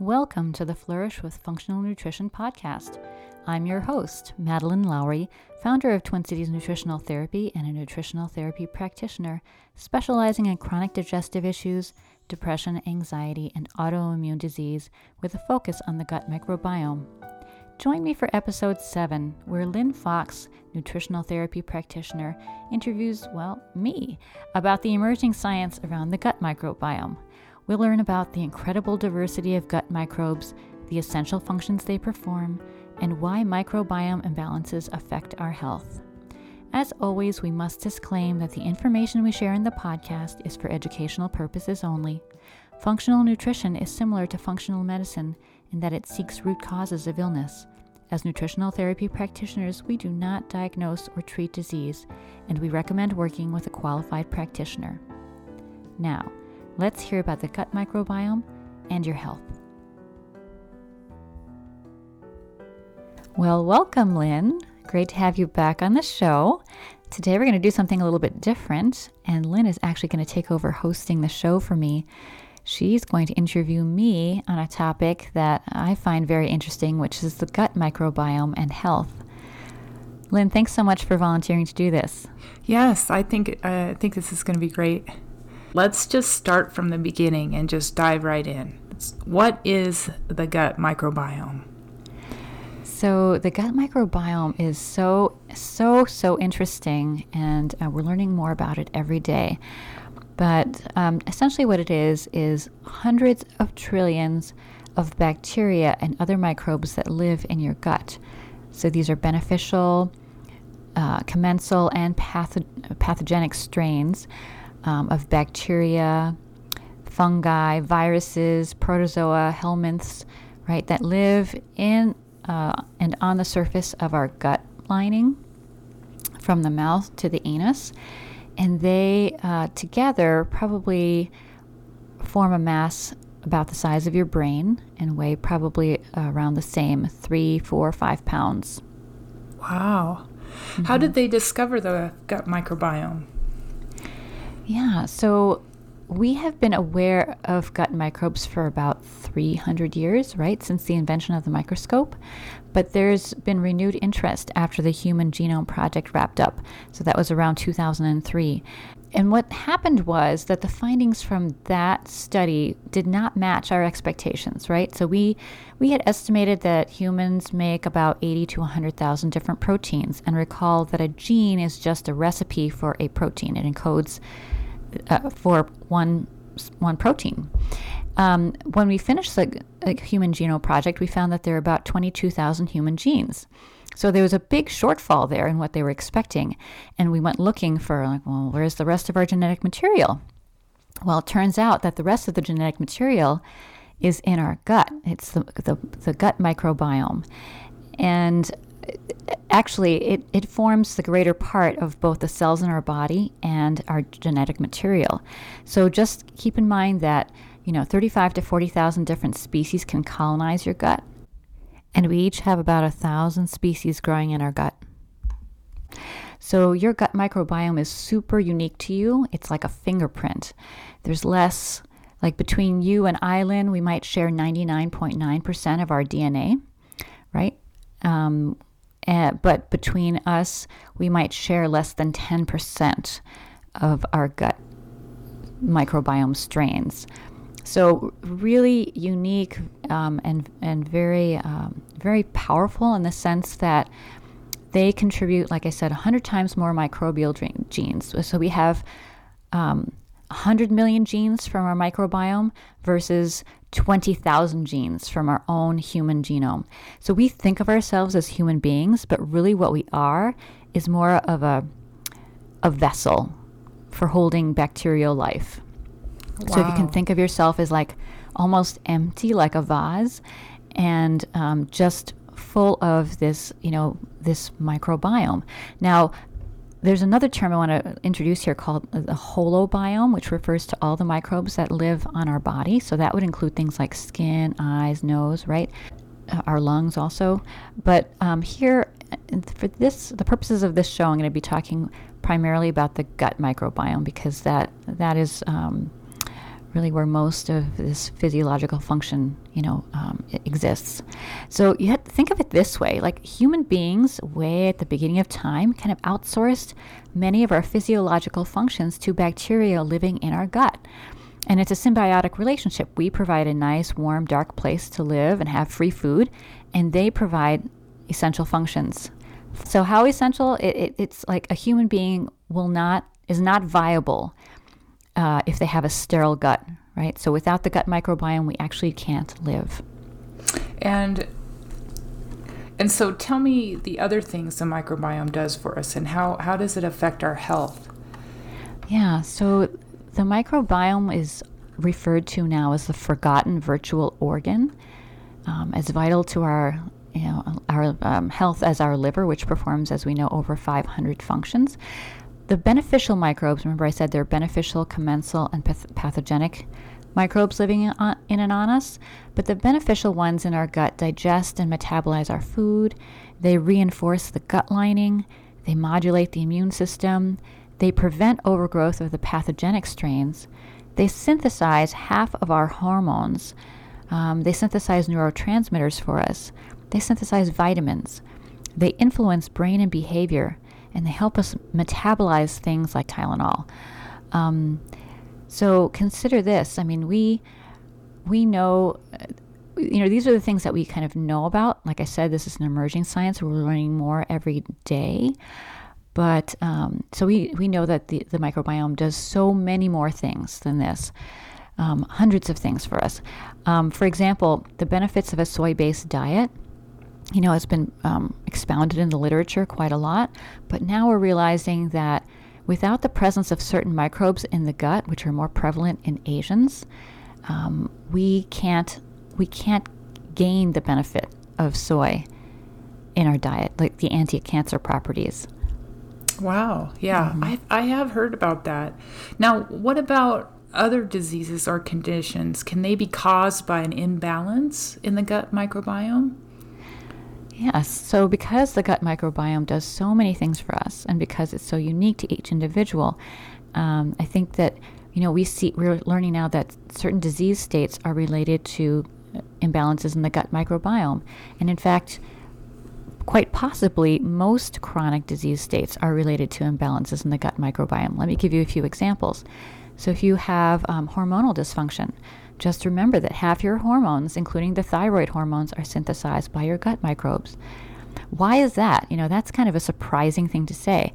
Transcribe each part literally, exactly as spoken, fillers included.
Welcome to the Flourish with Functional Nutrition podcast. I'm your host, Madeline Lowry, founder of Twin Cities Nutritional Therapy and a nutritional therapy practitioner specializing in chronic digestive issues, depression, anxiety, and autoimmune disease with a focus on the gut microbiome. Join me for episode seven, where Lynn Fox, nutritional therapy practitioner, interviews, well, me, about the emerging science around the gut microbiome. We'll learn about the incredible diversity of gut microbes, the essential functions they perform, and why microbiome imbalances affect our health. As always, we must disclaim that the information we share in the podcast is for educational purposes only. Functional nutrition is similar to functional medicine in that it seeks root causes of illness. As nutritional therapy practitioners, we do not diagnose or treat disease, and we recommend working with a qualified practitioner. Now, let's hear about the gut microbiome and your health. Well, welcome, Lynn. Great to have you back on the show. Today we're going to do something a little bit different, and Lynn is actually going to take over hosting the show for me. She's going to interview me on a topic that I find very interesting, which is the gut microbiome and health. Lynn, thanks so much for volunteering to do this. Yes, I think uh, I think this is going to be great. Let's just start from the beginning and just dive right in. What is the gut microbiome? So the gut microbiome is so, so, so interesting, and uh, we're learning more about it every day. But um, essentially what it is is hundreds of trillions of bacteria and other microbes that live in your gut. So these are beneficial, uh, commensal, and patho- pathogenic strains um, of bacteria, fungi, viruses, protozoa, helminths, right, that live in Uh, and on the surface of our gut lining from the mouth to the anus. And they uh, together probably form a mass about the size of your brain and weigh probably around the same, three, four, five pounds. Wow. Mm-hmm. How did they discover the gut microbiome? Yeah, so we have been aware of gut microbes for about three hundred years, right, since the invention of the microscope. But there's been renewed interest after the Human Genome Project wrapped up. So that was around two thousand three. And what happened was that the findings from that study did not match our expectations, right? So we we had estimated that humans make about eighty to one hundred thousand different proteins. And recall that a gene is just a recipe for a protein. It encodes Uh, for one one protein. Um, when we finished the, the Human Genome Project, we found that there are about twenty-two thousand human genes. So there was a big shortfall there in what they were expecting. And we went looking for, like, well, where's the rest of our genetic material? Well, it turns out that the rest of the genetic material is in our gut. It's the, the, the gut microbiome. And actually, it, it forms the greater part of both the cells in our body and our genetic material. So just keep in mind that, you know, thirty-five to forty thousand different species can colonize your gut. And we each have about a thousand species growing in our gut. So your gut microbiome is super unique to you. It's like a fingerprint. There's less, like between you and I, Lynn, we might share ninety-nine point nine percent of our D N A, right? Um, Uh, but between us, we might share less than ten percent of our gut microbiome strains. So really unique um, and and very, um, very powerful in the sense that they contribute, like I said, one hundred times more microbial gene- genes. So we have um, one hundred million genes from our microbiome versus twenty thousand genes from our own human genome. So we think of ourselves as human beings, but really what we are is more of a a vessel for holding bacterial life. Wow. So if you can think of yourself as like almost empty, like a vase, and um, just full of this, you know, this microbiome. Now, there's another term I want to introduce here called the holobiome, which refers to all the microbes that live on our body. So that would include things like skin, eyes, nose, right? our lungs also. But um, here, for this, the purposes of this show, I'm going to be talking primarily about the gut microbiome, because that that is um, really where most of this physiological function, you know, um, exists. So you have to think of it this way: like human beings, way at the beginning of time, kind of outsourced many of our physiological functions to bacteria living in our gut. And it's a symbiotic relationship. We provide a nice, warm, dark place to live and have free food, and they provide essential functions. So how essential? It, it, it's like a human being will not, is not viable uh, if they have a sterile gut, right? So without the gut microbiome, we actually can't live. And and so tell me the other things the microbiome does for us, and how, how does it affect our health? Yeah, so the microbiome is referred to now as the forgotten virtual organ, um, as vital to our, you know, our um, health as our liver, which performs, as we know, over five hundred functions. The beneficial microbes, remember I said they're beneficial, commensal, and path- pathogenic microbes living in, on, in and on us, but the beneficial ones in our gut digest and metabolize our food. They reinforce the gut lining. They modulate the immune system. They prevent overgrowth of the pathogenic strains. They synthesize half of our hormones. Um, they synthesize neurotransmitters for us. They synthesize vitamins. They influence brain and behavior, and they help us metabolize things like Tylenol. Um, so consider this. I mean, we we know, you know, these are the things that we kind of know about. Like I said, this is an emerging science. We're learning more every day. But um, so we, we know that the, the microbiome does so many more things than this, um, hundreds of things for us. Um, for example, the benefits of a soy-based diet, you know, has been um, expounded in the literature quite a lot. But now we're realizing that without the presence of certain microbes in the gut, which are more prevalent in Asians, um, we can't we can't gain the benefit of soy in our diet, like the anti-cancer properties. Wow. Yeah, mm-hmm. I I have heard about that. Now, what about other diseases or conditions? Can they be caused by an imbalance in the gut microbiome? Yes. So because the gut microbiome does so many things for us, and because it's so unique to each individual, um, I think that, you know, we see, we're learning now that certain disease states are related to imbalances in the gut microbiome. And in fact, quite possibly, most chronic disease states are related to imbalances in the gut microbiome. Let me give you a few examples. So if you have um, hormonal dysfunction, just remember that half your hormones, including the thyroid hormones, are synthesized by your gut microbes. Why is that? You know, that's kind of a surprising thing to say.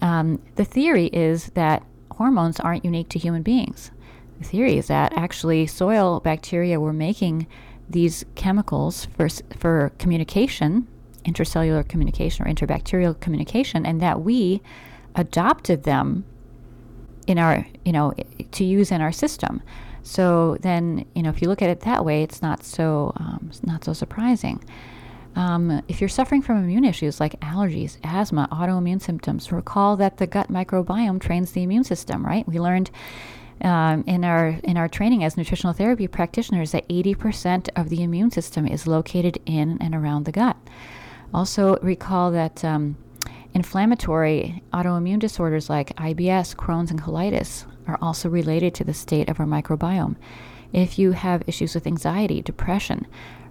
Um, the theory is that hormones aren't unique to human beings. The theory is that actually soil bacteria were making these chemicals for for communication, intercellular communication or interbacterial communication, and that we adopted them in our, you know, to use in our system. So then, you know, if you look at it that way, it's not so, um, it's not so surprising. Um, if you're suffering from immune issues like allergies, asthma, autoimmune symptoms, recall that the gut microbiome trains the immune system, right? We learned um, in our in our training as nutritional therapy practitioners that eighty percent of the immune system is located in and around the gut. Also recall that um, inflammatory autoimmune disorders like I B S, Crohn's, and colitis are also related to the state of our microbiome. If you have issues with anxiety, depression,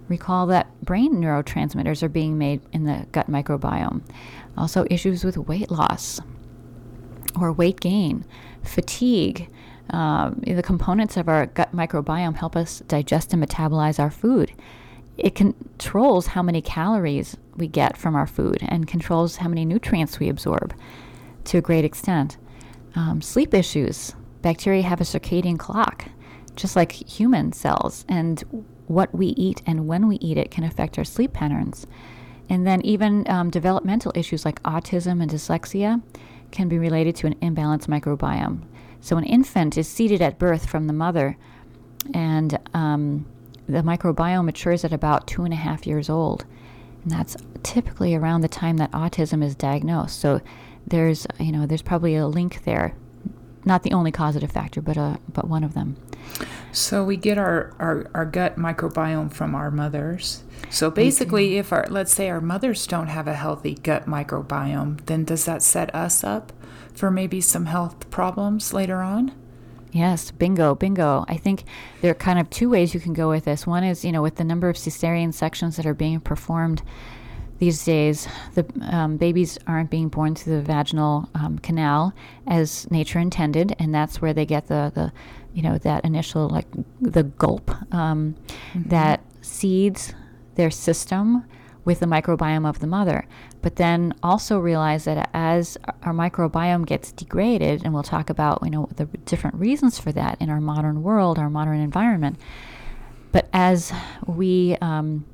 recall that brain neurotransmitters are being made in the gut microbiome. Also issues with weight loss or weight gain, fatigue. Um, the components of our gut microbiome help us digest and metabolize our food. It controls how many calories we get from our food and controls how many nutrients we absorb to a great extent. Um, sleep issues. Bacteria have a circadian clock, just like human cells, and what we eat and when we eat it can affect our sleep patterns. And then even um, developmental issues like autism and dyslexia can be related to an imbalanced microbiome. So an infant is seeded at birth from the mother, and um, the microbiome matures at about two and a half years old. And that's typically around the time that autism is diagnosed. So there's, you know, there's probably a link there not the only causative factor, but uh, but one of them. So we get our, our, our gut microbiome from our mothers. So basically, if our, let's say our mothers don't have a healthy gut microbiome, then does that set us up for maybe some health problems later on? Yes, bingo, bingo. I think there are kind of two ways you can go with this. One is, you know, with the number of cesarean sections that are being performed these days, the um, babies aren't being born through the vaginal um, canal as nature intended, and that's where they get the, the you know, that initial, like, the gulp um, mm-hmm. that seeds their system with the microbiome of the mother. But then also realize that as our microbiome gets degraded, and we'll talk about, you know, the different reasons for that in our modern world, our modern environment, but as we... Um,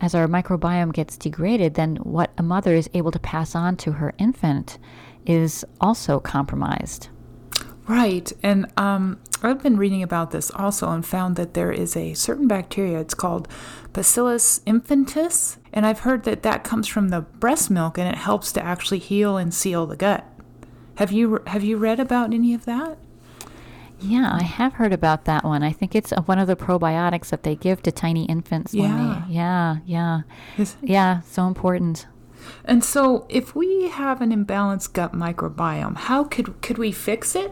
As our microbiome gets degraded, then what a mother is able to pass on to her infant is also compromised. Right. And um, I've been reading about this also and found that there is a certain bacteria. It's called Bacillus infantis. And I've heard that that comes from the breast milk, and it helps to actually heal and seal the gut. Have you have you read about any of that? Yeah, I have heard about that one. I think it's one of the probiotics that they give to tiny infants. Yeah, when they, yeah, yeah, yeah. So important. And so, if we have an imbalanced gut microbiome, how could could we fix it?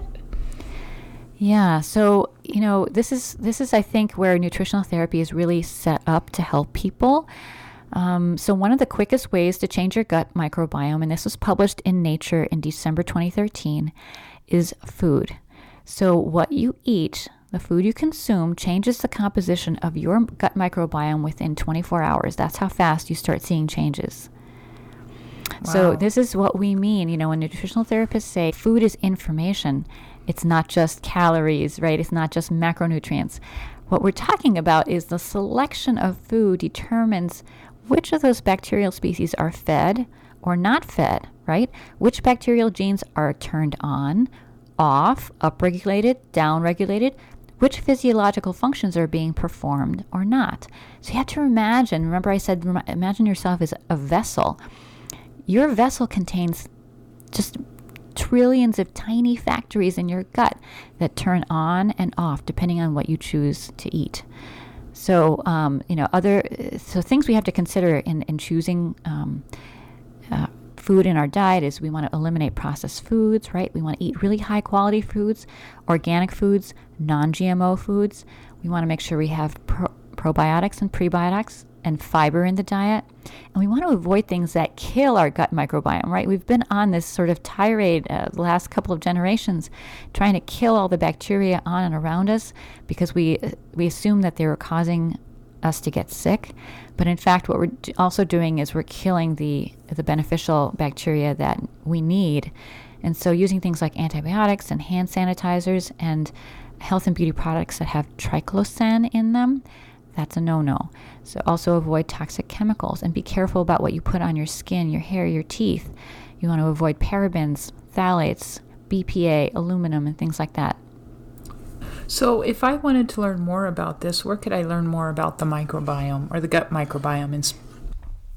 Yeah. So, you know, this is this is I think where nutritional therapy is really set up to help people. Um, so one of the quickest ways to change your gut microbiome, and this was published in Nature in December twenty thirteen, is food. So what you eat, the food you consume, changes the composition of your gut microbiome within twenty-four hours. That's how fast you start seeing changes. Wow. So this is what we mean. You know, when nutritional therapists say food is information, it's not just calories, right? It's not just macronutrients. What we're talking about is the selection of food determines which of those bacterial species are fed or not fed, right? Which bacterial genes are turned on, off, upregulated, downregulated, which physiological functions are being performed or not. So you have to imagine, remember I said, rem- imagine yourself as a vessel. Your vessel contains just trillions of tiny factories in your gut that turn on and off depending on what you choose to eat. So, um, you know, other, so things we have to consider in, in choosing um, uh, food in our diet is we want to eliminate processed foods, right? We want to eat really high quality foods, organic foods, non-G M O foods. We want to make sure we have pro- probiotics and prebiotics and fiber in the diet. And we want to avoid things that kill our gut microbiome, right? We've been on this sort of tirade uh, the last couple of generations trying to kill all the bacteria on and around us because we we assume that they were causing us to get sick. But in fact, what we're also doing is we're killing the the beneficial bacteria that we need. And so using things like antibiotics and hand sanitizers and health and beauty products that have triclosan in them, that's a no-no. So also avoid toxic chemicals and be careful about what you put on your skin, your hair, your teeth. You want to avoid parabens, phthalates, B P A, aluminum, and things like that. So if I wanted to learn more about this, where could I learn more about the microbiome or the gut microbiome? In-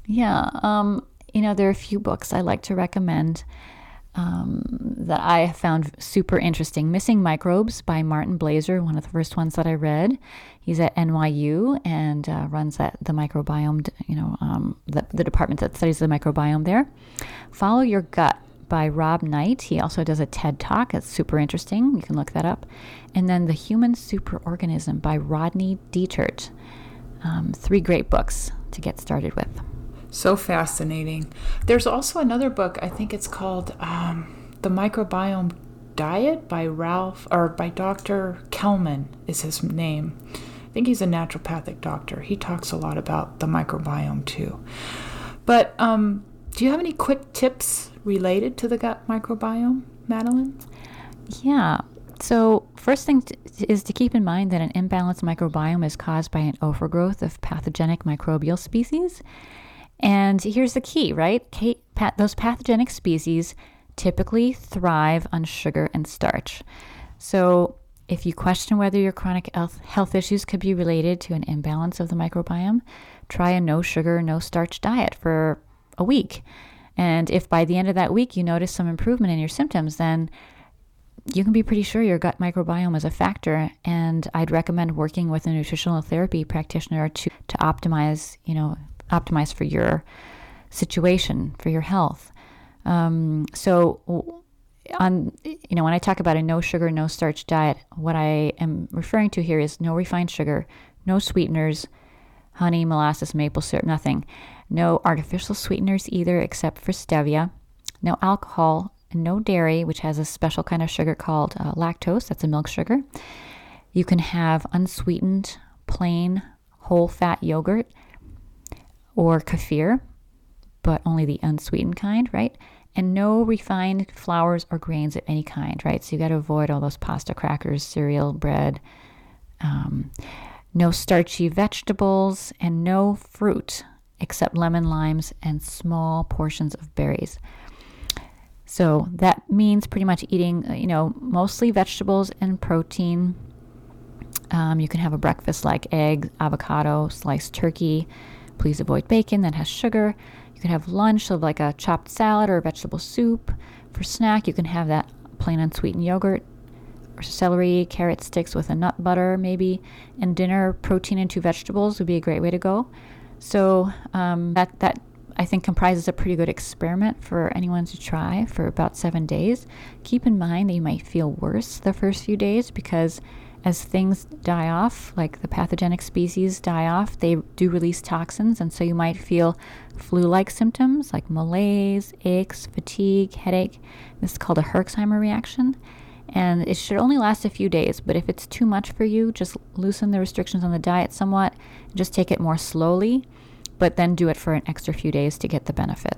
yeah, um, you know, there are a few books I like to recommend um, that I found super interesting. Missing Microbes by Martin Blaser, one of the first ones that I read. He's at N Y U and uh, runs that, the microbiome, you know, um, the, the department that studies the microbiome there. Follow Your Gut by Rob Knight. He also does a TED Talk. It's super interesting. You can look that up. And then The Human Superorganism by Rodney Dietert. Um, three great books to get started with. So fascinating. There's also another book. I think it's called um, The Microbiome Diet by Ralph or by Doctor Kelman is his name. I think he's a naturopathic doctor. He talks a lot about the microbiome too. But um, do you have any quick tips related to the gut microbiome, Madeline? Yeah. So first thing t- is to keep in mind that an imbalanced microbiome is caused by an overgrowth of pathogenic microbial species. And here's the key, right? Kate, pa- those pathogenic species typically thrive on sugar and starch. So if you question whether your chronic health, health issues could be related to an imbalance of the microbiome, try a no sugar, no starch diet for a week. And if by the end of that week you notice some improvement in your symptoms, then you can be pretty sure your gut microbiome is a factor, and I'd recommend working with a nutritional therapy practitioner to, to optimize, you know, optimize for your situation, for your health. Um, so on, you know, when I talk about a no sugar, no starch diet, what I am referring to here is no refined sugar, no sweeteners, honey, molasses, maple syrup, nothing. No artificial sweeteners either, except for stevia, no alcohol, no dairy, which has a special kind of sugar called uh, lactose. That's a milk sugar. You can have unsweetened, plain, whole fat yogurt or kefir, but only the unsweetened kind, right? And no refined flours or grains of any kind, right? So you got to avoid all those pasta, crackers, cereal, bread, um, no starchy vegetables, and no fruit except lemon, limes, and small portions of berries. So that means pretty much eating, you know, mostly vegetables and protein. Um, you can have a breakfast like eggs, avocado, sliced turkey. Please avoid bacon that has sugar. You can have lunch, so like a chopped salad or a vegetable soup. For snack, you can have that plain unsweetened yogurt or celery, carrot sticks with a nut butter maybe. And dinner, protein and two vegetables would be a great way to go. So um, that that I think comprises a pretty good experiment for anyone to try for about seven days. Keep in mind that you might feel worse the first few days because as things die off, like the pathogenic species die off, they do release toxins. And so you might feel flu-like symptoms like malaise, aches, fatigue, headache. This is called a Herxheimer reaction. And it should only last a few days, but if it's too much for you, just loosen the restrictions on the diet somewhat. Just take it more slowly, but then do it for an extra few days to get the benefit.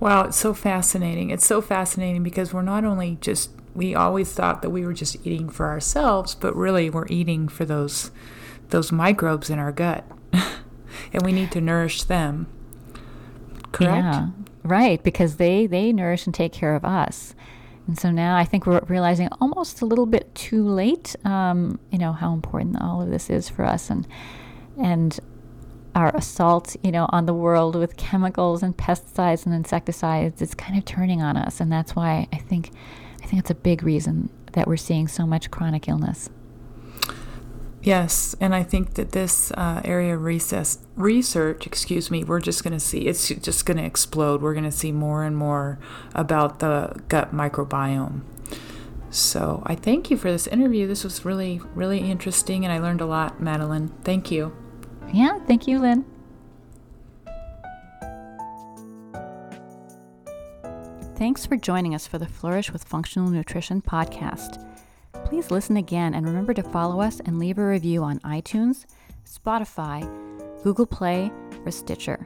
Wow, it's so fascinating. It's so fascinating because we're not only just, we always thought that we were just eating for ourselves, but really we're eating for those those microbes in our gut. And we need to nourish them. Correct? Yeah, right, because they, they nourish and take care of us. And so now I think we're realizing almost a little bit too late, um, you know, how important all of this is for us, and and our assault, you know, on the world with chemicals and pesticides and insecticides, it's kind of turning on us. And that's why I think I think it's a big reason that we're seeing so much chronic illness. Yes, and I think that this uh, area of recess, research, excuse me, we're just going to see, it's just going to explode. We're going to see more and more about the gut microbiome. So I thank you for this interview. This was really, really interesting, and I learned a lot, Madeline. Thank you. Yeah, thank you, Lynn. Thanks for joining us for the Flourish with Functional Nutrition podcast. Please listen again and remember to follow us and leave a review on iTunes, Spotify, Google Play, or Stitcher.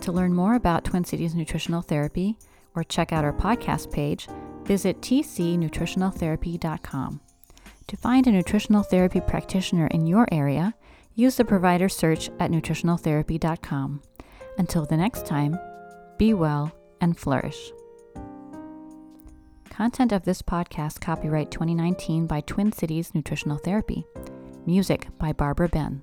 To learn more about Twin Cities Nutritional Therapy or check out our podcast page, visit t c nutritional therapy dot com. To find a nutritional therapy practitioner in your area, use the provider search at nutritional therapy dot com. Until the next time, be well and flourish. Content of this podcast copyright twenty nineteen by Twin Cities Nutritional Therapy. Music by Barbara Benn.